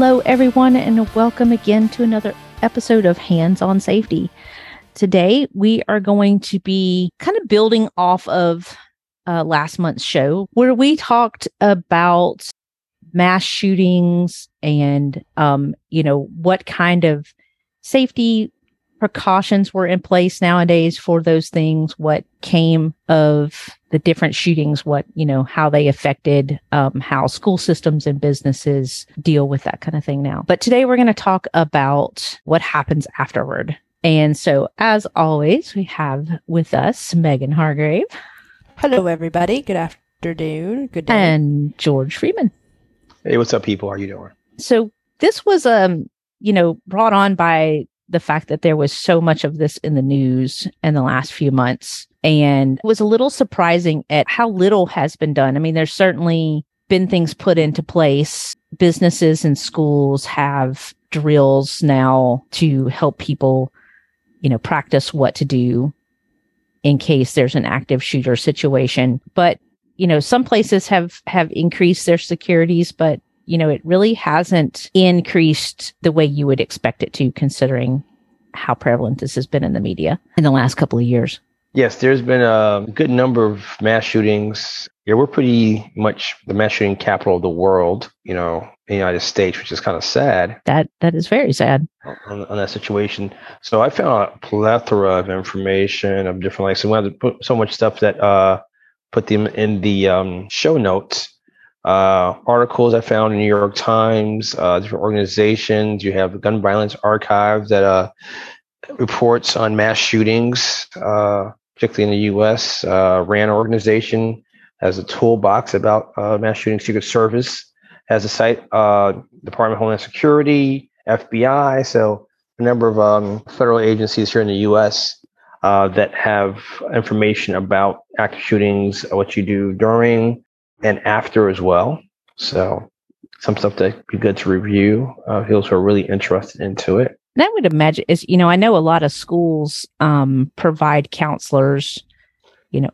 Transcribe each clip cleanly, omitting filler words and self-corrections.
Hello, everyone, and welcome again to another episode of Hands on Safety. Today, we are going to be kind of building off of last month's show where we talked about mass shootings and, what kind of safety precautions were in place nowadays for those things, what came of the different shootings, how they affected how school systems and businesses deal with that kind of thing now. But today we're going to talk about what happens afterward. And so as always, we have with us Megan Hargrave. Hello, everybody. Good afternoon. Good day. And George Freeman. Hey, what's up, people? How are you doing? So this was, brought on by the fact that there was so much of this in the news in the last few months. And it was a little surprising at how little has been done. I mean, there's certainly been things put into place. Businesses and schools have drills now to help people, practice what to do in case there's an active shooter situation. But, some places have increased their securities, but it really hasn't increased the way you would expect it to, considering how prevalent this has been in the media in the last couple of years. Yes, there's been a good number of mass shootings. Yeah, we're pretty much the mass shooting capital of the world, in the United States, which is kind of sad. That is very sad. On that situation. So I found a plethora of information of different things. So we had to put so much stuff that put them in the show notes. Articles I found in New York Times, different organizations. You have Gun Violence Archive that reports on mass shootings, particularly in the U.S. RAN organization has a toolbox about mass shooting. Secret Service has a site, Department of Homeland Security, FBI. So a number of federal agencies here in the U.S. That have information about active shootings, what you do during and after as well. So some stuff that would be good to review. Those who are really interested into it. And I would imagine is, I know a lot of schools provide counselors,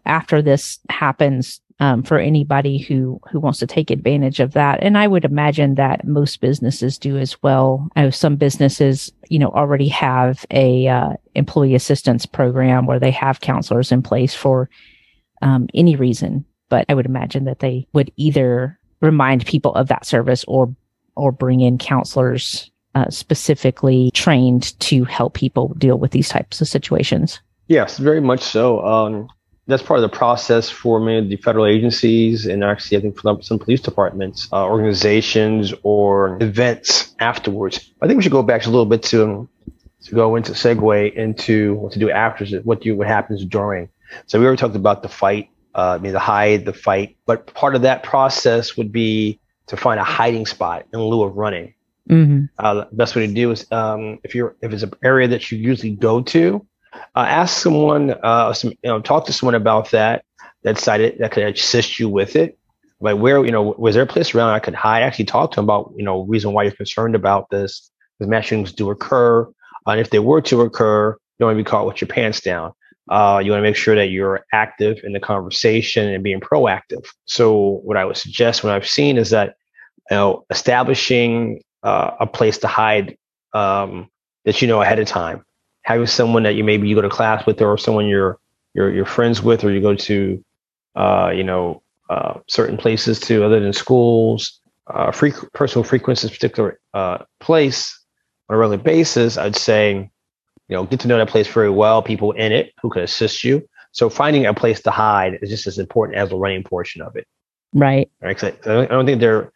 after this happens for anybody who wants to take advantage of that. And I would imagine that most businesses do as well. I know some businesses, already have a employee assistance program where they have counselors in place for any reason. But I would imagine that they would either remind people of that service or bring in counselors specifically trained to help people deal with these types of situations. Yes, very much so. That's part of the process for many of the federal agencies and actually I think for some police departments, organizations or events afterwards. I think we should go back a little bit to segue into what to do after, what happens during. So we already talked about the fight. The hide, the fight. But part of that process would be to find a hiding spot in lieu of running. Mm-hmm. The best way to do is if it's an area that you usually go to, ask someone, talk to someone about that site that could assist you with it. Like where, was there a place around I could hide? Actually talk to them about, reason why you're concerned about this, because mass shootings do occur. And if they were to occur, you don't want to be caught with your pants down. You want to make sure that you're active in the conversation and being proactive. So what I would suggest, what I've seen is that, establishing a place to hide that ahead of time, having someone that you go to class with, or someone you're friends with, or you go to, certain places to other than schools, personal frequencies, particular place on a regular basis. I'd say. Get to know that place very well, people in it who can assist you. So finding a place to hide is just as important as the running portion of it. Right. Right. I don't think they're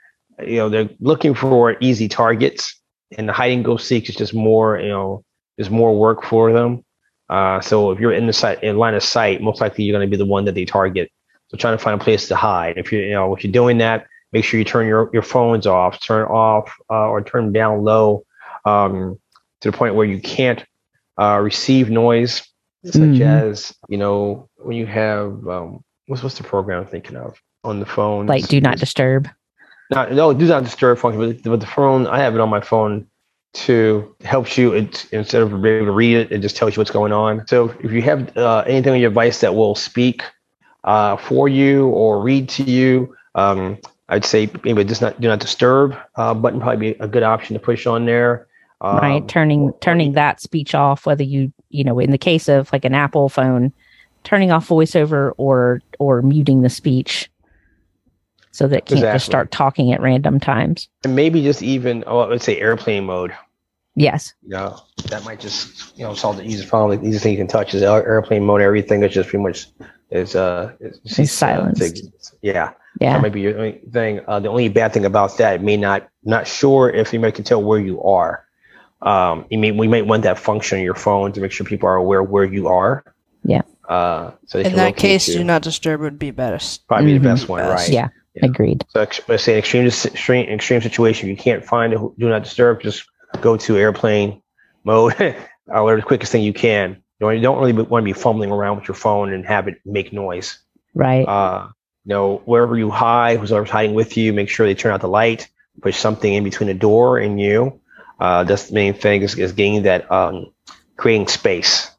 looking for easy targets, and the hide and go seek is just more, there's more work for them. So if you're in line of sight, most likely you're going to be the one that they target. So trying to find a place to hide. If you're doing that, make sure you turn your phones off, or turn down low to the point where you can't receive noise, such as, when you have, what's the program I'm thinking of on the phone? Like do not disturb. No, do not disturb function. But the phone, I have it on my phone to help you. It, instead of being able to read it, it just tells you what's going on. So if you have anything on your device that will speak for you or read to you, I'd say anyway, just not do not disturb button probably be a good option to push on there. Right, turning that speech off. Whether you know, in the case of like an Apple phone, turning off voiceover or muting the speech so that it can't just start talking at random times. And maybe just even let's say airplane mode. Yes. Yeah, you know, that might just solve the easiest problem. The easiest thing you can touch is airplane mode. Everything is just pretty much is silenced. Yeah. That might be your only thing. The only bad thing about that, it may not sure if you can tell where you are. We might want that function on your phone to make sure people are aware where you are. Yeah. So in that case, do not disturb would be best. Probably the best one, right? Yeah. Agreed. So let's say extreme situation, you can't find it. Do not disturb. Just go to airplane mode, or the quickest thing you can. You don't really want to be fumbling around with your phone and have it make noise. Right. Wherever you hide, whoever's hiding with you, make sure they turn out the light, push something in between the door and you. That's the main thing is gaining that, creating space.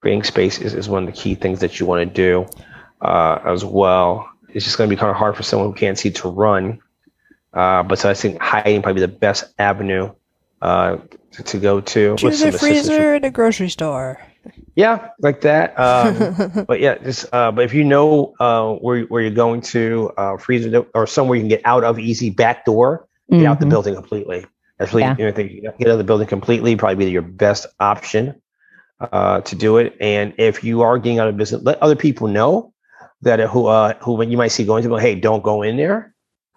Creating space is one of the key things that you want to do, as well. It's just going to be kind of hard for someone who can't see to run. But I think hiding probably the best avenue, to go to. Choose a freezer in a grocery store. Yeah, like that. But if you know where you're going to, freezer or somewhere you can get out of easy, back door, get out the building completely. That's really get out of the building completely. Probably be your best option to do it. And if you are getting out of business, let other people know that who you might see going to go, hey, don't go in there.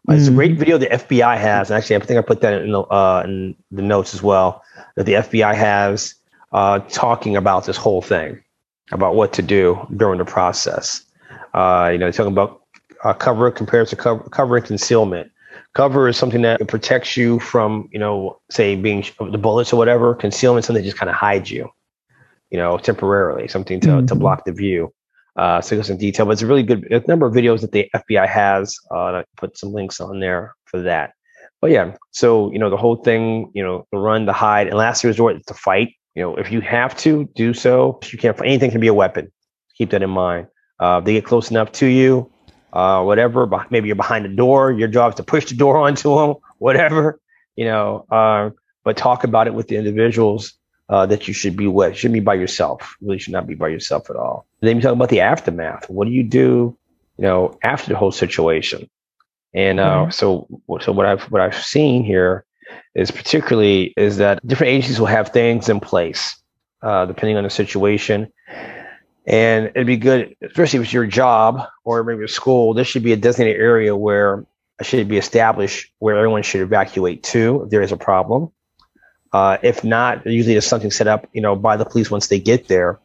It's a great video the FBI has. And actually, I think I put that in the notes as well, that the FBI has talking about this whole thing, about what to do during the process. They're talking about cover compared to cover and concealment. Cover is something that protects you from, say being the bullets or whatever. Concealment is something that just kind of hides you, temporarily, something to block the view. So it goes in detail, but it's a really good a number of videos that the FBI has. And I put some links on there for that. But yeah, so the whole thing, the run, the hide, and last resort to fight. If you have to do so, you can't. Anything can be a weapon. Keep that in mind. If they get close enough to you, whatever. Maybe you're behind the door. Your job is to push the door onto them. Whatever. But talk about it with the individuals that you should be with. You shouldn't be by yourself. You really should not be by yourself at all. And then you talk about the aftermath. What do you do, after the whole situation? And so what I've seen here is particularly is that different agencies will have things in place depending on the situation. And it'd be good, especially if it's your job or maybe a school, there should be a designated area where it should be established where everyone should evacuate to if there is a problem. If not, usually there's something set up, by the police once they get there.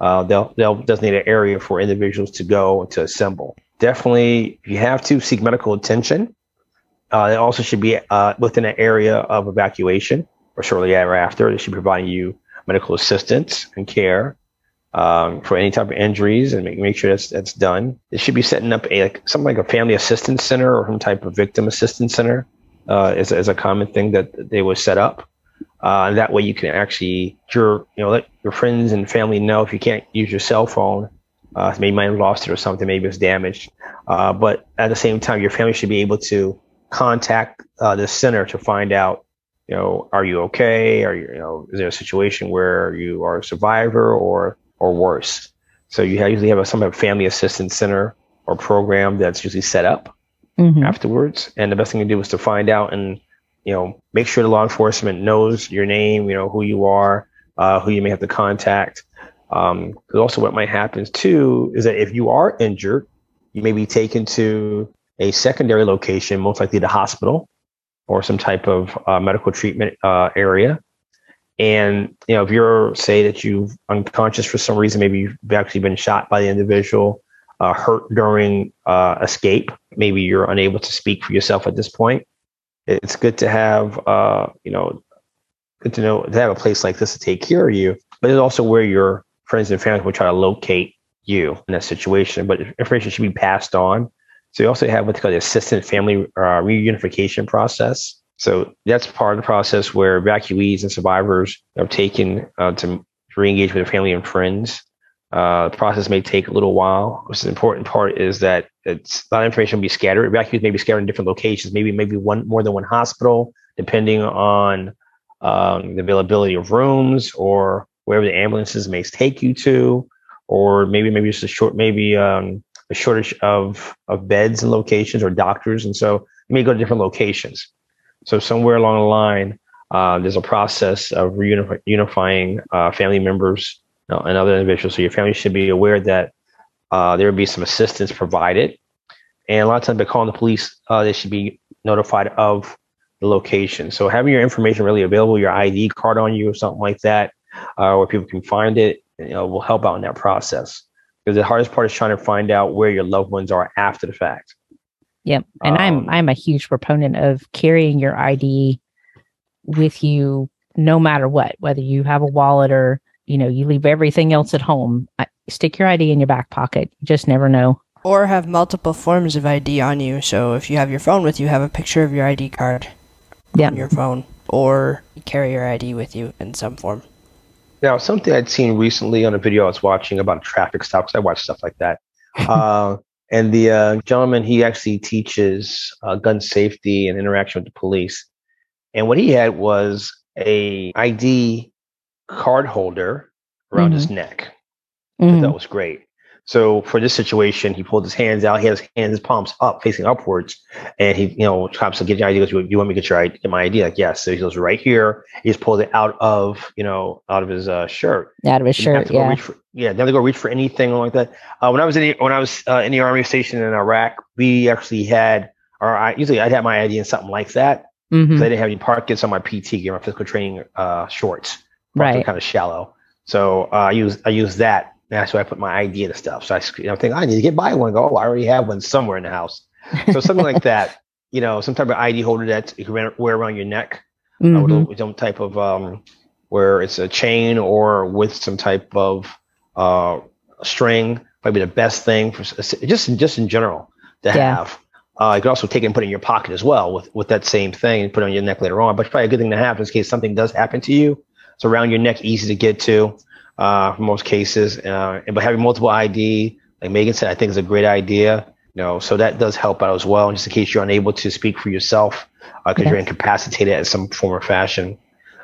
They'll designate an area for individuals to go and to assemble. Definitely, if you have to, seek medical attention. It also should be within an area of evacuation or shortly thereafter. They should be providing you medical assistance and care for any type of injuries and make sure that's done. It should be setting up something like a family assistance center or some type of victim assistance center is a common thing that they would set up. And that way you can actually let your friends and family know if you can't use your cell phone. Maybe you might have lost it or something. Maybe it's damaged. But at the same time, your family should be able to contact the center to find out, are you okay? Is there a situation where you are a survivor or worse? So you usually have some type of family assistance center or program that's usually set up afterwards. And the best thing to do is to find out and make sure the law enforcement knows your name, who you are, who you may have to contact. Because also what might happen too is that if you are injured, you may be taken to a secondary location, most likely the hospital or some type of medical treatment area. And, if you're, say that you're unconscious for some reason, maybe you've actually been shot by the individual, hurt during escape. Maybe you're unable to speak for yourself at this point. It's good to have, to have a place like this to take care of you, but it's also where your friends and family will try to locate you in that situation. But information should be passed on. So you also have what's called the assistant family reunification process. So that's part of the process where evacuees and survivors are taken to re-engage with their family and friends. The process may take a little while. Which is an important part is that it's a lot of information will be scattered. Evacuees may be scattered in different locations, maybe one more than one hospital, depending on the availability of rooms or wherever the ambulances may take you to, or maybe just a shortage of beds and locations or doctors. And so you may go to different locations. So somewhere along the line, there's a process of reunifying family members and other individuals. So your family should be aware that there will be some assistance provided. And a lot of times by calling the police, they should be notified of the location. So having your information really available, your ID card on you or something like that, where people can find it, will help out in that process. Because the hardest part is trying to find out where your loved ones are after the fact. Yep. And I'm a huge proponent of carrying your ID with you no matter what, whether you have a wallet or, you leave everything else at home. Stick your ID in your back pocket. You just never know. Or have multiple forms of ID on you. So if you have your phone with you, have a picture of your ID card on your phone, or carry your ID with you in some form. Now, something I'd seen recently on a video I was watching about traffic stops. I watch stuff like that. And the gentleman, he actually teaches gun safety and interaction with the police. And what he had was a ID card holder around his neck. Mm-hmm. That was great. So for this situation, he pulled his hands out. He had his hands, his palms up, facing upwards. And he, cops will get your ID. He goes, "You want me to get your ID?" Get my ID? Like, yes. So he goes right here. He just pulls it out of his shirt. Out of his shirt, yeah. Now they go reach for anything like that. When I was in the Army station in Iraq, we actually had I'd have my ID in something like that. Mm-hmm. So I didn't have any pockets on my PT gear, my physical training shorts. Right. Kind of shallow. So I use that. That's why I put my ID into stuff. So I think I need to get by one. Go, I already have one somewhere in the house. So something like that, some type of ID holder that you can wear around your neck, with some type of where it's a chain or with some type of string, probably the best thing for just in general to have. You can also take it and put it in your pocket as well with that same thing and put it on your neck later on. But it's probably a good thing to have in case something does happen to you. It's around your neck, easy to get to. For most cases, but having multiple ID, like Megan said, I think is a great idea. So that does help out as well. And just in case you're unable to speak for yourself, because you're incapacitated in some form or fashion,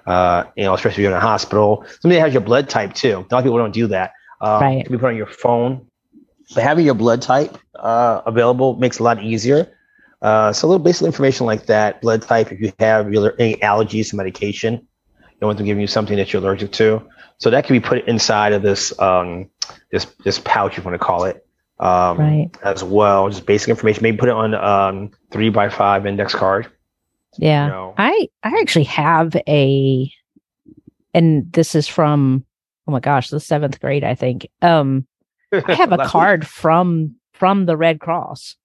especially if you're in a hospital. Somebody has your blood type too. A lot of people don't do that. It can be put on your phone, but having your blood type available makes it a lot easier. So a little basic information like that, blood type, if you have any allergies to medication. They want them giving you something that you're allergic to. So that can be put inside of this this pouch, if you want to call it, as well. Just basic information. Maybe put it on 3x5 index card. Yeah. I actually have and this is from, oh my gosh, the 7th grade, I think. I have a card from the Red Cross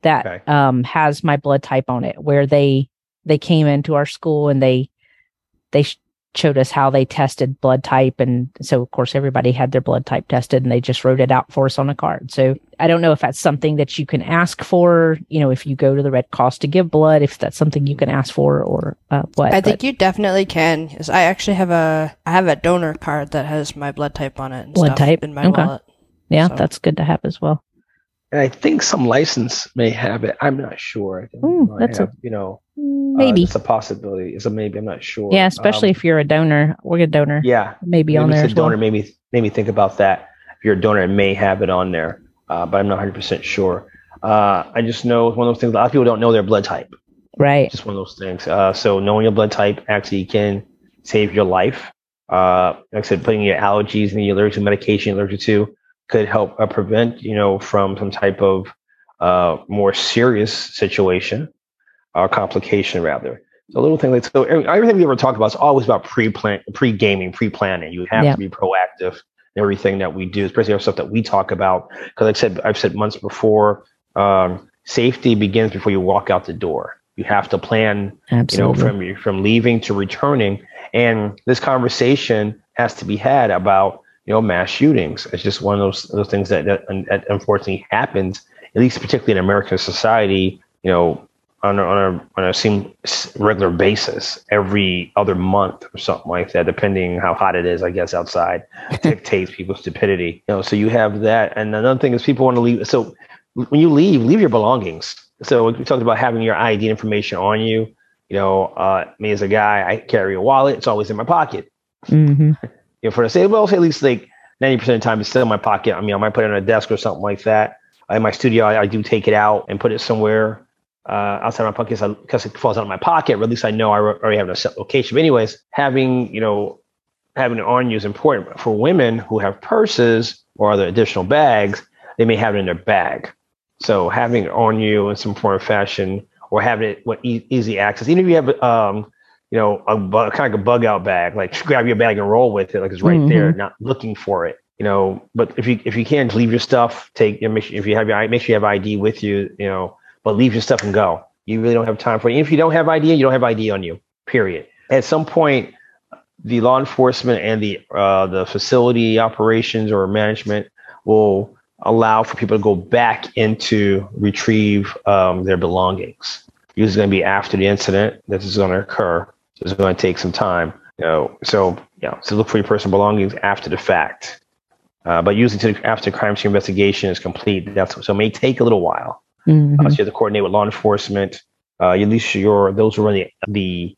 that has my blood type on it, where they came into our school and they showed us how they tested blood type. And so, of course, everybody had their blood type tested and they just wrote it out for us on a card. So I don't know if that's something that you can ask for, if you go to the Red Cross to give blood, if that's something you can ask for or what. I think you definitely can. Cause I actually have a donor card that has my blood type on it and blood stuff type in my wallet. Yeah, so that's good to have as well. And I think some license may have it. I'm not sure. Maybe it's a possibility. It's a maybe. I'm not sure. Yeah, especially if you're a donor. We're a donor. Yeah, maybe on there. As donor, well. Maybe think about that. If you're a donor, it may have it on there, but I'm not 100% sure. I just know one of those things. A lot of people don't know their blood type. Right. It's just one of those things. So knowing your blood type actually can save your life. Like I said, putting your allergies and your allergic to medication you're allergic to could help prevent, from some type of more serious situation or complication rather. So a little thing like, so everything we ever talk about is always about pre-planning. You have to be proactive in everything that we do, especially our stuff that we talk about. Because like I said, I've said months before, safety begins before you walk out the door. You have to plan, from leaving to returning. And this conversation has to be had about, mass shootings. It's just one of those things that unfortunately happens, at least particularly in American society, on a regular basis, every other month or something like that, depending how hot it is, I guess, outside, dictates people's stupidity. You know, so you have that. And another thing is people want to leave. So when you leave your belongings. So we talked about having your ID information on you. You know, me as a guy, I carry a wallet. It's always in my pocket. Mm-hmm. You know, for the sake, well, at least like 90% of the time it's still in my pocket. I mean, I might put it on a desk or something like that. In my studio, I do take it out and put it somewhere outside my pocket because it falls out of my pocket. Or at least I know I already have a set location. But anyways, having it on you is important. For women who have purses or other additional bags, they may have it in their bag. So having it on you in some form of fashion, or having it with easy access, even if you have a bug out bag, like grab your bag and roll with it, like it's right mm-hmm. there, not looking for it. You know, but if you can't leave your stuff, make sure you have ID with you. You know, but leave your stuff and go. You really don't have time for it. If you don't have ID, you don't have ID on you. Period. At some point, the law enforcement and the facility operations or management will allow for people to go back into retrieve their belongings. Usually, it's going to be after the incident that this is going to occur. So it's going to take some time. You know, so look for your personal belongings after the fact. But usually after crime scene investigation is complete, so it may take a little while. Mm-hmm. So you have to coordinate with law enforcement. At least those who run the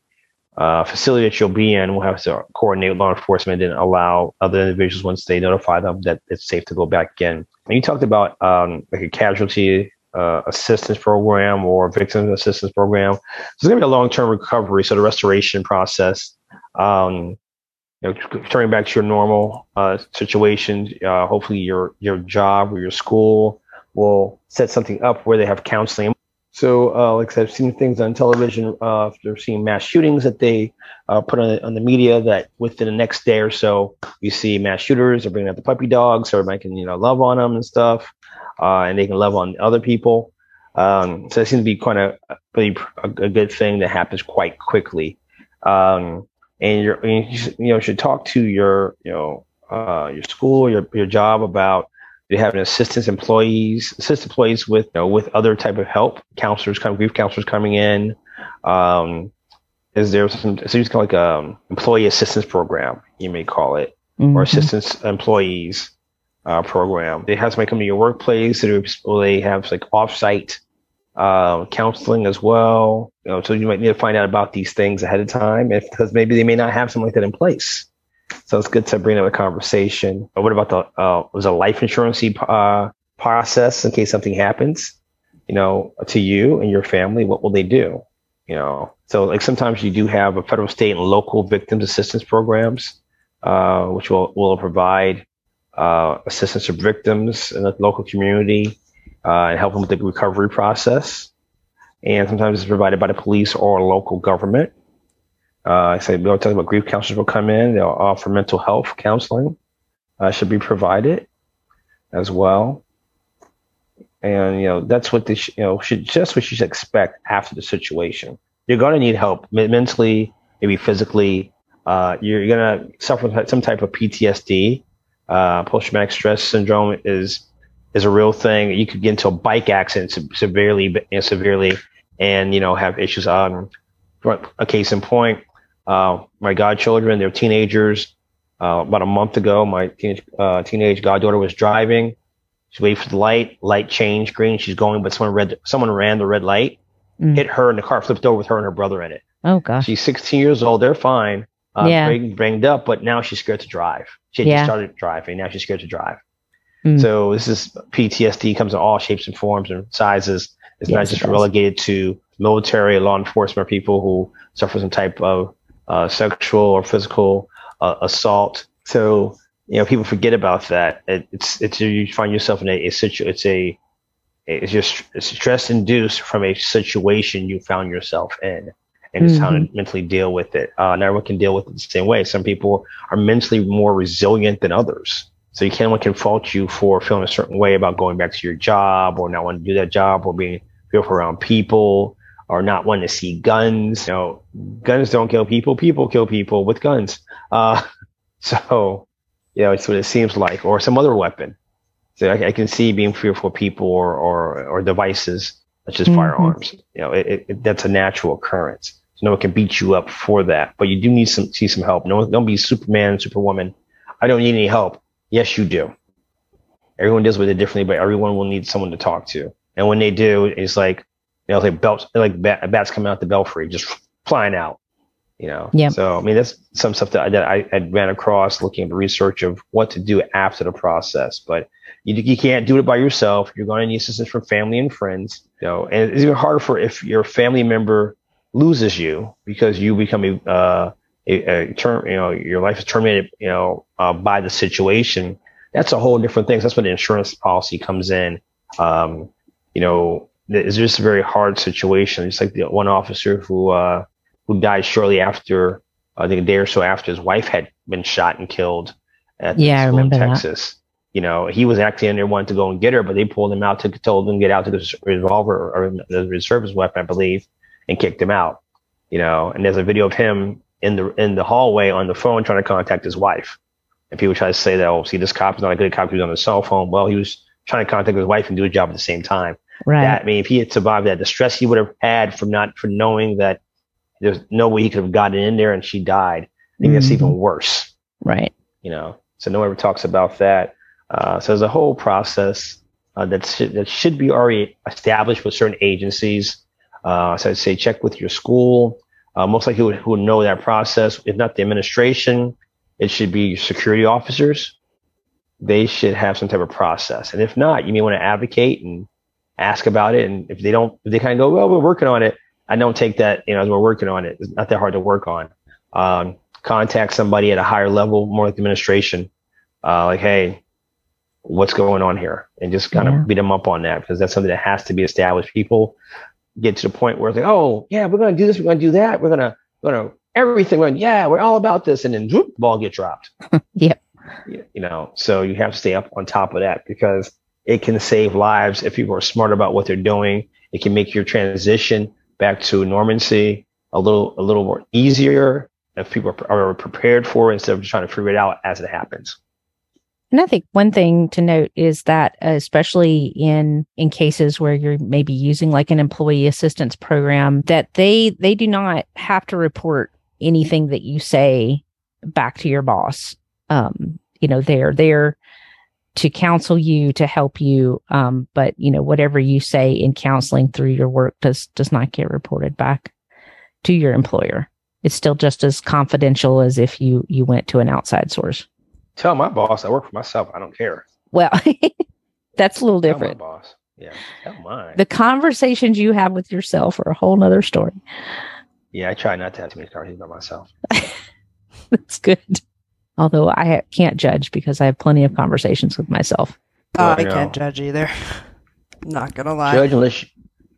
facility that you'll be in will have to coordinate with law enforcement and allow other individuals, once they notify them, that it's safe to go back in. And you talked about like a casualty assistance program or victim assistance program. So it's going to be a long-term recovery, so the restoration process. Turning back to your normal situation, hopefully your job or your school will set something up where they have counseling. So, like I said, I've seen things on television. They're seeing mass shootings that they put on the media, that within the next day or so, you see mass shooters. They're bringing out the puppy dogs, so everybody can love on them and stuff, and they can love on other people. So it seems to be quite a good thing that happens quite quickly. And you should talk to your school, your job about having assist employees with with other type of help, grief counselors coming in. Is there it's kind of like a employee assistance program, you may call it, mm-hmm. or assistance employees program. They have somebody come to your workplace. They have like offsite counseling as well. So you might need to find out about these things ahead of time, because maybe they may not have something like that in place. So it's good to bring up a conversation. But what about was a life insurance process in case something happens, to you and your family? What will they do? So like sometimes you do have a federal, state, and local victims assistance programs, which will provide assistance to victims in the local community. And help them with the recovery process. And sometimes it's provided by the police or local government. We were talking about grief counselors will come in. They'll offer mental health counseling. Should be provided as well. And, that's what what you should expect after the situation. You're going to need help mentally, maybe physically. You're going to suffer some type of PTSD. Post-traumatic stress syndrome is a real thing. You could get into a bike accident severely and, have issues. A case in point, my godchildren, they're teenagers. About a month ago, my teenage goddaughter was driving. She waited for the light changed green. She's going, but someone ran the red light, hit her, and the car flipped over with her and her brother in it. Oh gosh. She's 16 years old. They're fine. Banged up, but now she's scared to drive. She had just started driving. Now she's scared to drive. So this is PTSD, comes in all shapes and forms and sizes. It's not just relegated to military, law enforcement, people who suffer some type of sexual or physical assault. So people forget about that. It's you find yourself in a situation. It's stress induced from a situation you found yourself in, and it's how to mentally deal with it. Not everyone can deal with it the same way. Some people are mentally more resilient than others. So you can't, one can fault you for feeling a certain way about going back to your job, or not wanting to do that job, or being fearful around people, or not wanting to see guns. Guns don't kill people. People kill people with guns. It's what it seems like, or some other weapon. So I can see being fearful of people or devices That's just firearms. You know, that's a natural occurrence. So no one can beat you up for that. But you do need some help. No, don't be Superman, Superwoman. I don't need any help. Yes, you do. Everyone deals with it differently, but everyone will need someone to talk to. And when they do, it's like, you know, bats coming out the belfry, just flying out. You know, yep. So I mean, that's some stuff that I ran across looking at the research of what to do after the process. But you can't do it by yourself. You're going to need assistance from family and friends. You know, and it's even harder for if your family member loses you because you become your life is terminated. You know, by the situation. That's a whole different thing. So that's when the insurance policy comes in. You know, it's just a very hard situation. It's like the one officer who died shortly after, I think a day or so after his wife had been shot and killed at the school in Texas. That. You know, he was actually in there wanting to go and get her, but they pulled him out, told him to get out to the revolver or the reservist weapon, I believe, and kicked him out. You know, and there's a video of him in the hallway on the phone trying to contact his wife. And people try to say that, oh, see, this cop is not a good cop. He was on his cell phone. Well, he was trying to contact his wife and do a job at the same time. Right. That, I mean, if he had survived that, the stress he would have had from knowing that there's no way he could have gotten in there and she died. I think that's even worse. Right. You know, so no one ever talks about that. So there's a whole process that should be already established with certain agencies. So I'd say check with your school. Most likely who would know that process. If not the administration, it should be security officers. They should have some type of process. And if not, you may want to advocate and ask about it. And if they kind of go, well, we're working on it. I don't take that, you know, as we're working on it. It's not that hard to work on. Contact somebody at a higher level, more like administration, like, hey, what's going on here? And just kind of beat them up on that, because that's something that has to be established. People get to the point where they're like, oh, yeah, we're going to do this. We're going to do that. We're going to everything. We're all about this. And then whoop, the ball get dropped. Yep. You know, so you have to stay up on top of that, because it can save lives if people are smart about what they're doing. It can make your transition back to normalcy a little more easier if people are prepared for it, instead of just trying to figure it out as it happens. And I think one thing to note is that, especially in cases where you're maybe using like an employee assistance program, that they do not have to report anything that you say back to your boss. You know, they're there to counsel you, to help you. But, you know, whatever you say in counseling through your work does not get reported back to your employer. It's still just as confidential as if you went to an outside source. Tell my boss I work for myself. I don't care. Well, that's a little different. Tell my boss. Yeah. Tell mine. The conversations you have with yourself are a whole nother story. Yeah. I try not to have too many conversations by myself. That's good. Although I can't judge, because I have plenty of conversations with myself. I can't judge either. Not going to lie. Judge, unless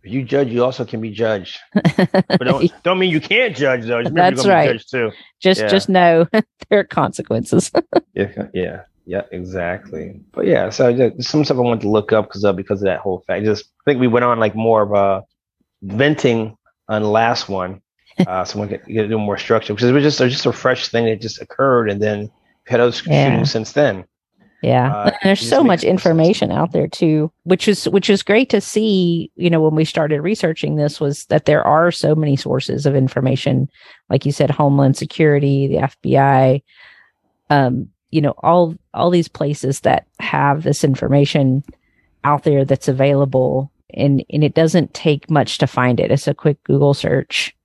you judge, you also can be judged. But don't mean you can't judge, though. Just that's right. Be judged too. Just know there are consequences. Yeah, exactly. But yeah, so some stuff I wanted to look up because of that whole fact. Just I think we went on like more of a venting on the last one. Someone get a little more structure, because it was just a fresh thing that just occurred, and then had other shootings since then. Yeah, there's so much information out there too, which is great to see. You know, when we started researching this, was that there are so many sources of information, like you said, Homeland Security, the FBI, you know, all these places that have this information out there that's available, and it doesn't take much to find it. It's a quick Google search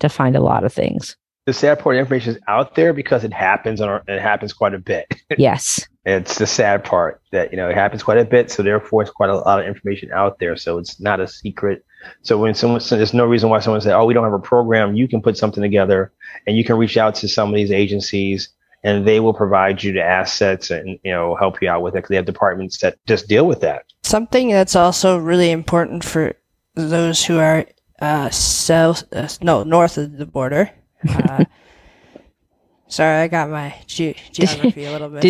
to find a lot of things. The sad part, information is out there because it happens it happens quite a bit. Yes. It's the sad part that, you know, it happens quite a bit. So therefore it's quite a lot of information out there. So it's not a secret. So there's no reason why someone said, oh, we don't have a program. You can put something together, and you can reach out to some of these agencies, and they will provide you the assets and, you know, help you out with it, because they have departments that just deal with that. Something that's also really important for those who are north of the border. Sorry, I got my geography a little bit.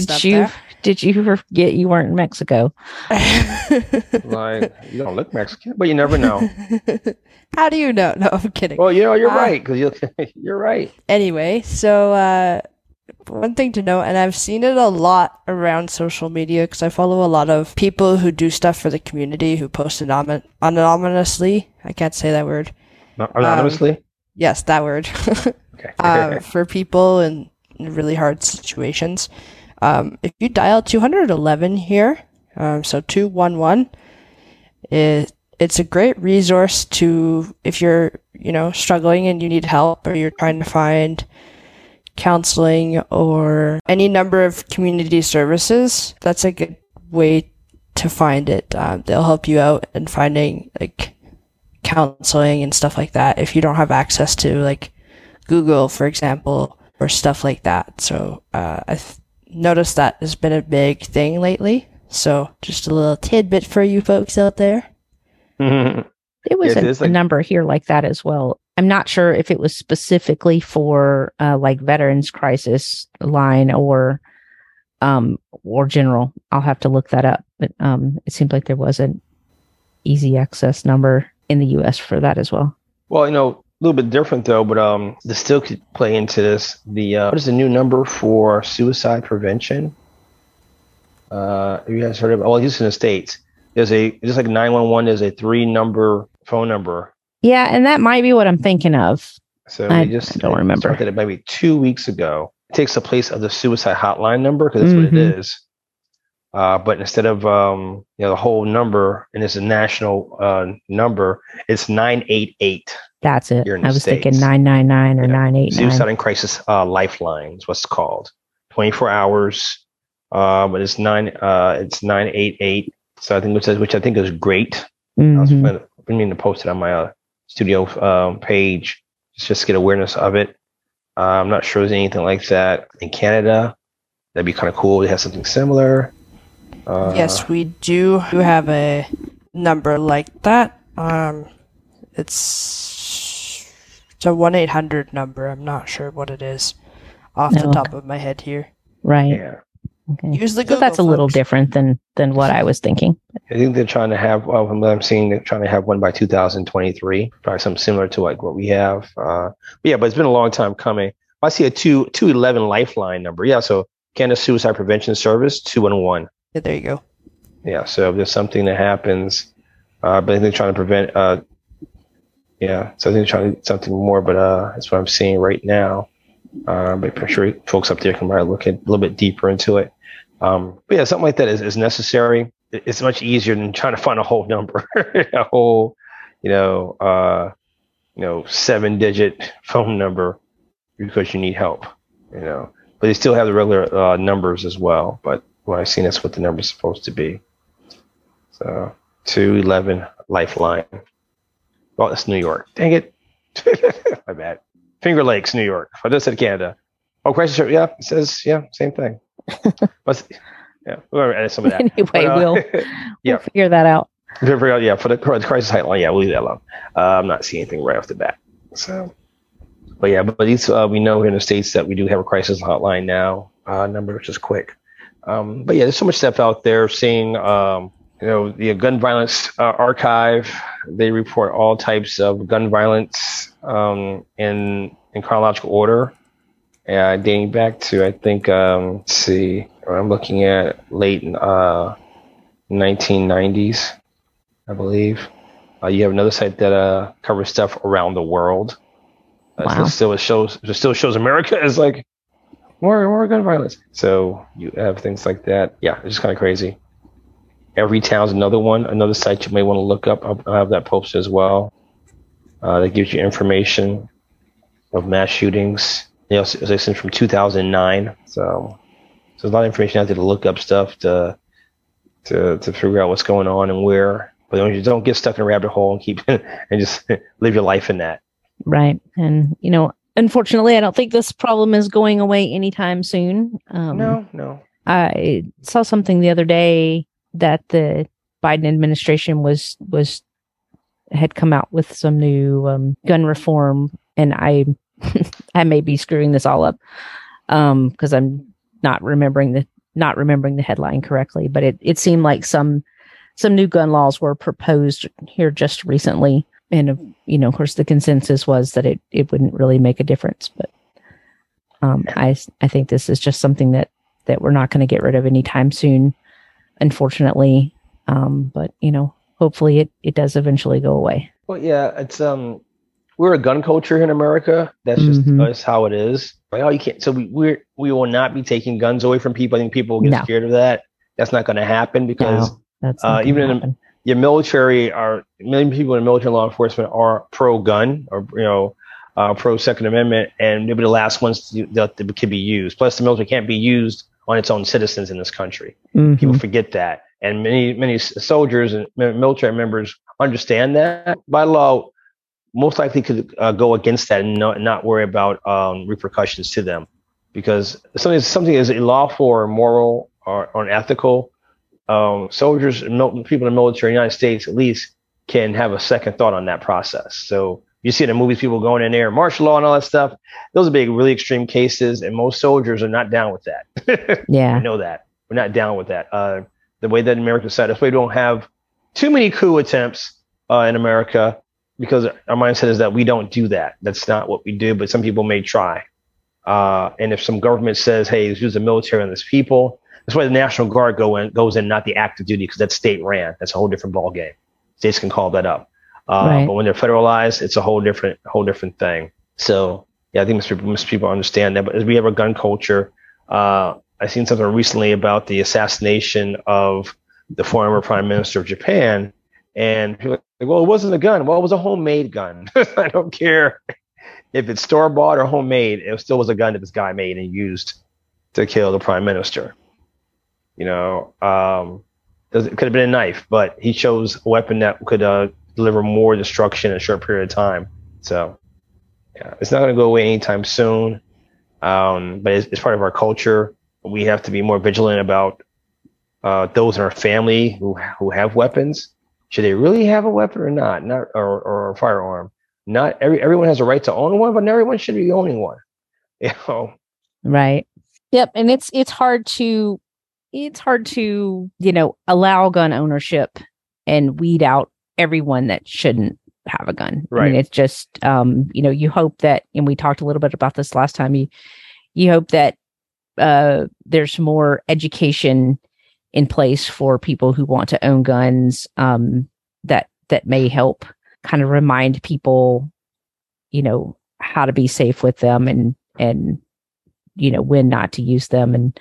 Did you forget you weren't in Mexico? Like, you don't look Mexican, but you never know. How do you know? No, I'm kidding. Well, you know, you're right. Anyway, so One thing to know, and I've seen it a lot around social media because I follow a lot of people who do stuff for the community who post anonymously. I can't say that word. Anonymously? Yes, that word. Okay. For people in really hard situations. If you dial 211 here, so 211, it's a great resource to, if you're, struggling and you need help or you're trying to find counseling or any number of community services, that's a good way to find it. They'll help you out in finding counseling and stuff like that if you don't have access to Google, for example, or stuff like that. So I've noticed that has been a big thing lately. So just a little tidbit for you folks out there. Mm-hmm. It was a number here like that as well. I'm not sure if it was specifically for veterans crisis line or general. I'll have to look that up. But it seemed like there was an easy access number in the U.S. for that as well. Well, a little bit different though, but this still could play into this. What is the new number for suicide prevention? Have you guys heard of it? Well, at least in the States. There's just like 911, there's a 3-number phone number. Yeah, and that might be what I'm thinking of. So I don't remember. Started it maybe 2 weeks ago. It takes the place of the suicide hotline number because that's what it is. But instead of the whole number, and it's a national number, it's 988. That's it. I was thinking 999 or 989. Suicide and Crisis Lifeline is what's called. 24 hours, but it's 988. So I think which I think is great. Mm-hmm. I've been meaning to post it on my studio page just to get awareness of it. I'm not sure there's anything like that in Canada. That'd be kind of cool. We have something similar. Yes, we do have a number like that. It's a 1-800 number. I'm not sure what it is off the top of my head here. Right. Yeah. Okay. So that's a little different than what I was thinking. I think they're trying to have, I'm seeing they're trying to have one by 2023, probably something similar to what we have. But it's been a long time coming. I see a 211 lifeline number. Yeah, so Canada Suicide Prevention Service, 211. Yeah, there you go. Yeah, so if there's something that happens, but I think they're trying to prevent, so I think they're trying to do something more, but that's what I'm seeing right now. But I'm sure folks up there can probably look a little bit deeper into it. Something like that is necessary. It's much easier than trying to find a whole number, a whole, 7-digit phone number because you need help, But they still have the regular numbers as well. But what I've seen, that's what the number is supposed to be. So 211 Lifeline. Well, it's New York. Dang it. My bad. Finger Lakes, New York. I just said Canada. Oh, question. Yeah, it says, same thing. We're going to edit some of that. Anyway, but, we'll figure that out. Yeah, for the crisis hotline. Yeah, we'll leave that alone. I'm not seeing anything right off the bat. So, but at least we know here in the States that we do have a crisis hotline now number, which is quick. There's so much stuff out there. Seeing, the Gun Violence Archive, they report all types of gun violence in chronological order, dating back to, I think, I'm looking at late 1990s, I believe. You have another site that covers stuff around the world. Wow. It still shows America as more gun violence. So you have things like that. Yeah, it's just kind of crazy. Every Town's another site you may want to look up. I'll have that posted as well. That gives you information of mass shootings. They also, as I said, from 2009. So there's a lot of information out there to look up stuff to figure out what's going on and where. But you don't get stuck in a rabbit hole and keep and just live your life in that. Right, and unfortunately, I don't think this problem is going away anytime soon. No. I saw something the other day that the Biden administration had come out with some new gun reform, and I may be screwing this all up because I'm not remembering the headline correctly, but it seemed like some new gun laws were proposed here just recently, and of course the consensus was that it wouldn't really make a difference, but I think this is just something that we're not going to get rid of anytime soon, unfortunately. But hopefully it does eventually go away. Well, yeah, it's we're a gun culture in America. That's just us, how it is. Like, oh, you can't. So we will not be taking guns away from people. I think people get scared of that. That's not going to happen because even in your military, many people in military law enforcement are pro-gun or pro Second Amendment, and they'll be the last ones that can be used. Plus, the military can't be used on its own citizens in this country. Mm-hmm. People forget that, and many soldiers and military members understand that by law. Most likely could go against that and not worry about repercussions to them, because something is unlawful or immoral or unethical. Soldiers and people in the military in the United States, at least, can have a second thought on that process. So you see in the movies people going in there, martial law and all that stuff. Those are big, really extreme cases, and most soldiers are not down with that. Yeah, I know that. We're not down with that. The way that America set us, we don't have too many coup attempts in America, because our mindset is that we don't do that. That's not what we do, but some people may try. And if some government says, hey, let's use the military on these people, that's why the National Guard goes in, not the active duty, because that's state ran. That's a whole different ballgame. States can call that up. Right. But when they're federalized, it's a whole different thing. So, yeah, I think most people understand that. But as we have a gun culture, I seen something recently about the assassination of the former prime minister of Japan. And people are like, well, it wasn't a gun. Well, it was a homemade gun. I don't care if it's store-bought or homemade. It still was a gun that this guy made and used to kill the prime minister. It could have been a knife, but he chose a weapon that could deliver more destruction in a short period of time. So, yeah, it's not going to go away anytime soon. But it's part of our culture. We have to be more vigilant about those in our family who have weapons. Should they really have a weapon or not? Or a firearm? Not everyone has a right to own one, but not everyone should be owning one. Right? Yep. And it's hard to allow gun ownership and weed out everyone that shouldn't have a gun. Right. I mean, it's just you hope that, and we talked a little bit about this last time. You hope that there's more education in place for people who want to own guns, that may help kind of remind people, how to be safe with them and when not to use them, and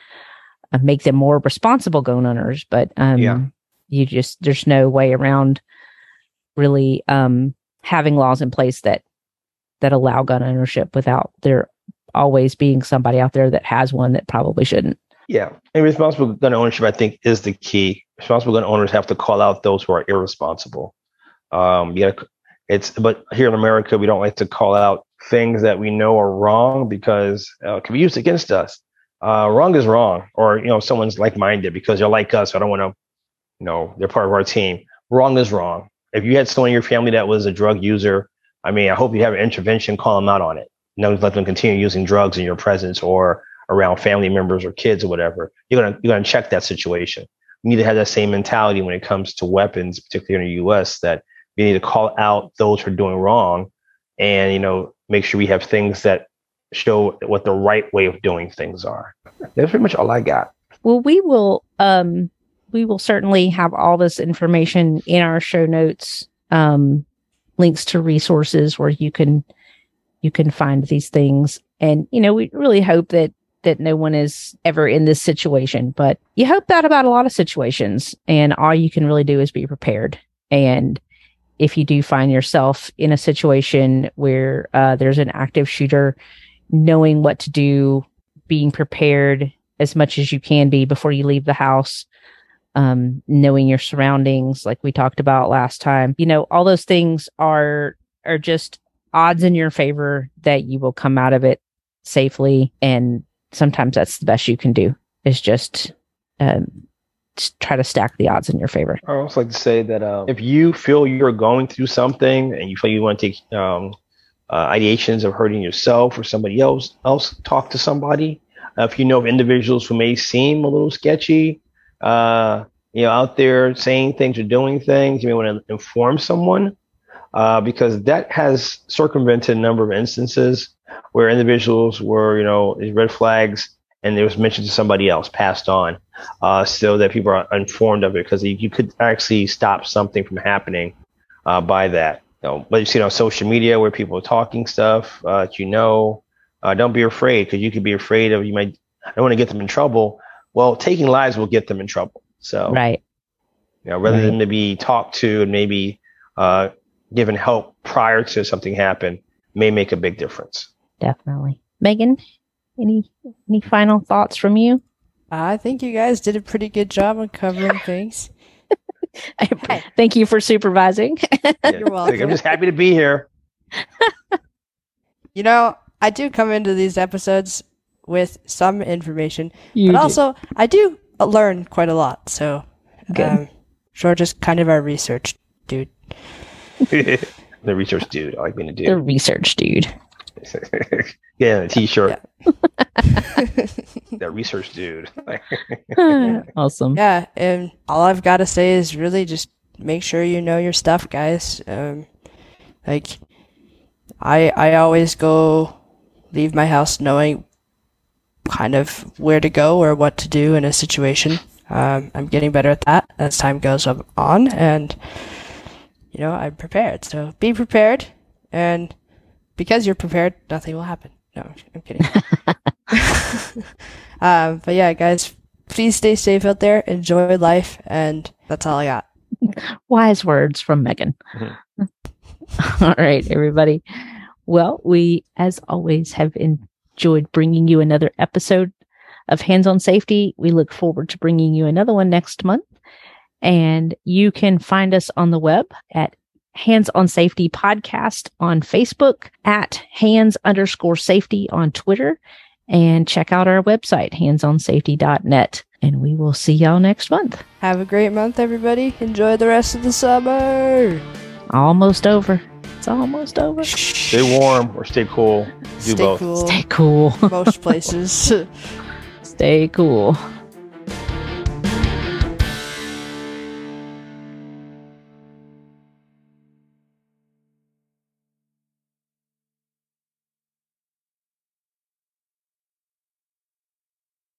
make them more responsible gun owners. But there's no way around really having laws in place that allow gun ownership without there always being somebody out there that has one that probably shouldn't. Yeah. And responsible gun ownership, I think, is the key. Responsible gun owners have to call out those who are irresponsible. But here in America, we don't like to call out things that we know are wrong because it can be used against us. Wrong is wrong. Or, someone's like-minded because they're like us. So I don't want to, they're part of our team. Wrong is wrong. If you had someone in your family that was a drug user, I hope you have an intervention, call them out on it. Don't let them continue using drugs in your presence or around family members or kids or whatever. You're gonna check that situation. We need to have that same mentality when it comes to weapons, particularly in the U.S., that we need to call out those who are doing wrong and, make sure we have things that show what the right way of doing things are. That's pretty much all I got. Well, we will certainly have all this information in our show notes, links to resources where you can find these things. And, we really hope that no one is ever in this situation, but you hope that about a lot of situations, and all you can really do is be prepared. And if you do find yourself in a situation where there's an active shooter, knowing what to do, being prepared as much as you can be before you leave the house, knowing your surroundings, like we talked about last time, all those things are just odds in your favor that you will come out of it safely. And sometimes that's the best you can do, is just try to stack the odds in your favor. I also like to say that if you feel you're going through something and you feel you want to take ideations of hurting yourself or somebody else, talk to somebody. If you know of individuals who may seem a little sketchy, out there saying things or doing things, you may want to inform someone because that has circumvented a number of instances where individuals were, you know, red flags, and it was mentioned to somebody else, passed on, so that people are informed of it, because you could actually stop something from happening by that. You know, but you see on social media where people are talking stuff, you know, don't be afraid, because you could be afraid of, you might, I don't want to get them in trouble. Well, taking lives will get them in trouble. So, right. You know, rather than to be talked to and maybe given help prior to something happen, may make a big difference. Definitely. Megan, any final thoughts from you? I think you guys did a pretty good job on covering things. Thank you for supervising. You're welcome. I'm just happy to be here. You know, I do come into these episodes with some information, also I do learn quite a lot. So George is kind of our research dude. The research dude. I like being a dude. The research dude. Yeah, a t-shirt. Yeah. That research dude. Awesome. Yeah, and all I've got to say is really just make sure you know your stuff, guys. Like, I always go leave my house knowing kind of where to go or what to do in a situation. I'm getting better at that as time goes on, and you know, I'm prepared. So be prepared, and because you're prepared, nothing will happen. No, I'm kidding. But yeah, guys, please stay safe out there. Enjoy life, and that's all I got. Wise words from Megan. Mm-hmm. All right, everybody. Well, we, as always, have enjoyed bringing you another episode of Hands on Safety. We look forward to bringing you another one next month. And you can find us on the web at Hands on Safety Podcast on Facebook, at hands_safety on Twitter, and check out our website, handsonsafety.net. And we will see y'all next month. Have a great month, everybody. Enjoy the rest of the summer. Almost over. It's almost over. Stay warm or stay cool. Do both. Stay cool. Most places. Stay cool.